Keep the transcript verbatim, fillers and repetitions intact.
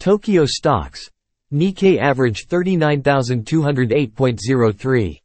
Tokyo stocks. Nikkei average thirty-nine thousand two hundred eight point zero three.